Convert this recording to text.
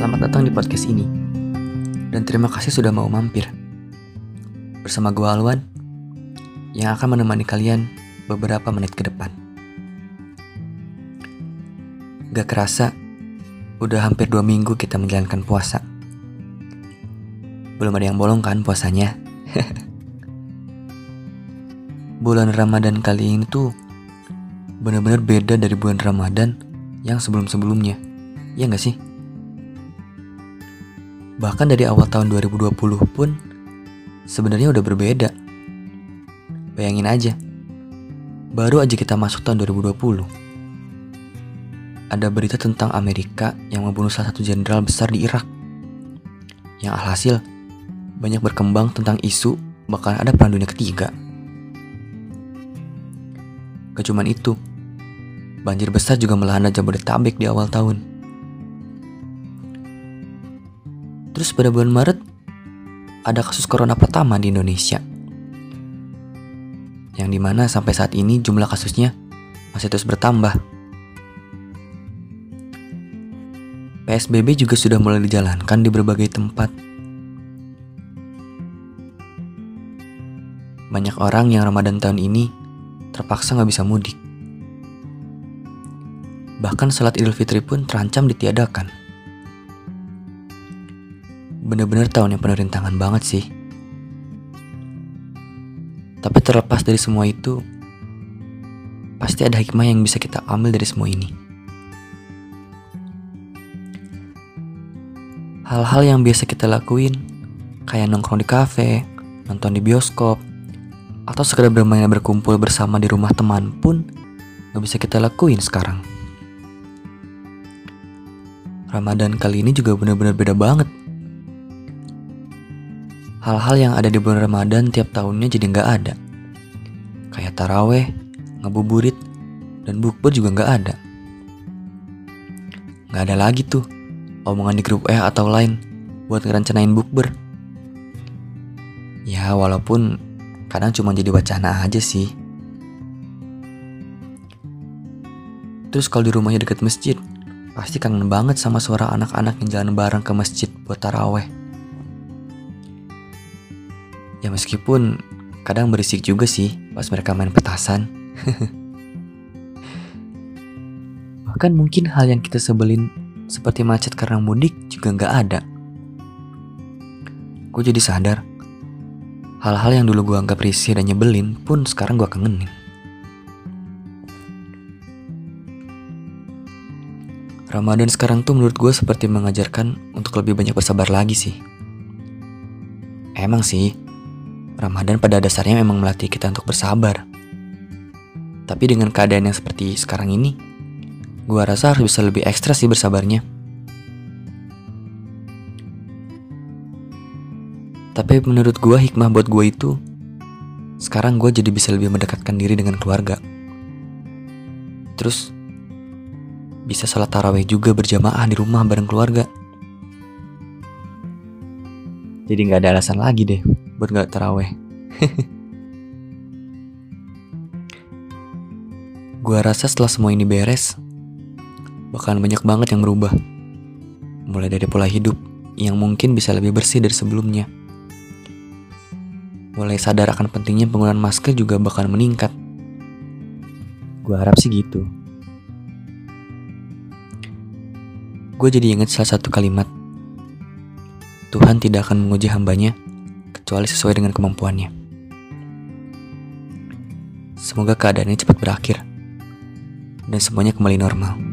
Selamat datang di podcast ini, dan terima kasih sudah mau mampir. Bersama gue Alwan, yang akan menemani kalian beberapa menit ke depan. Gak kerasa, udah hampir 2 minggu kita menjalankan puasa. Belum ada yang bolong kan puasanya? Bulan Ramadan kali ini tuh benar-benar beda dari bulan Ramadan yang sebelum-sebelumnya, ya gak sih? Bahkan dari awal tahun 2020 pun sebenarnya udah berbeda. Bayangin aja, baru aja kita masuk tahun 2020. Ada berita tentang Amerika yang membunuh salah satu jenderal besar di Irak. Yang alhasil, banyak berkembang tentang isu bakal ada perang dunia ketiga. Gak cuman itu, banjir besar juga melanda Jabodetabek di awal tahun. Terus pada bulan Maret, ada kasus corona pertama di Indonesia. Yang dimana sampai saat ini jumlah kasusnya masih terus bertambah. PSBB juga sudah mulai dijalankan di berbagai tempat. Banyak orang yang Ramadan tahun ini terpaksa gak bisa mudik. Bahkan salat Idul Fitri pun terancam ditiadakan. Bener-bener tahun yang penuh rintangan banget sih. Tapi terlepas dari semua itu, pasti ada hikmah yang bisa kita ambil dari semua ini. Hal-hal yang biasa kita lakuin, kayak nongkrong di kafe, nonton di bioskop, atau sekedar bermain berkumpul bersama di rumah teman pun gak bisa kita lakuin sekarang. Ramadan kali ini juga bener-bener beda banget. Hal-hal yang ada di bulan Ramadan tiap tahunnya jadi gak ada. Kayak taraweh, ngebuburit, dan bukber juga gak ada. Gak ada lagi tuh omongan di grup atau lain buat ngerencanain bukber. Ya walaupun kadang cuma jadi wacana aja sih. Terus kalau di rumahnya deket masjid, pasti kangen banget sama suara anak-anak yang jalan bareng ke masjid buat taraweh. Ya meskipun kadang berisik juga sih pas mereka main petasan. Bahkan mungkin hal yang kita sebelin seperti macet karena mudik juga gak ada. Gue jadi sadar, hal-hal yang dulu gue anggap risih dan nyebelin pun sekarang gue kangenin. Ramadan sekarang tuh menurut gue seperti mengajarkan untuk lebih banyak bersabar lagi sih. Emang sih Ramadan pada dasarnya memang melatih kita untuk bersabar. Tapi dengan keadaan yang seperti sekarang ini, gua rasa harus bisa lebih ekstra sih bersabarnya. Tapi menurut gua hikmah buat gua itu, sekarang gua jadi bisa lebih mendekatkan diri dengan keluarga. Terus, bisa salat tarawih juga berjamaah di rumah bareng keluarga. Jadi gak ada alasan lagi deh buat gak taraweh. Gua rasa setelah semua ini beres, bakalan banyak banget yang berubah. Mulai dari pola hidup yang mungkin bisa lebih bersih dari sebelumnya. Mulai sadar akan pentingnya penggunaan masker juga bakalan meningkat. Gua harap sih gitu. Gua jadi ingat salah satu kalimat, Tuhan tidak akan menguji hambanya kecuali sesuai dengan kemampuannya. Semoga keadaannya cepat berakhir dan semuanya kembali normal.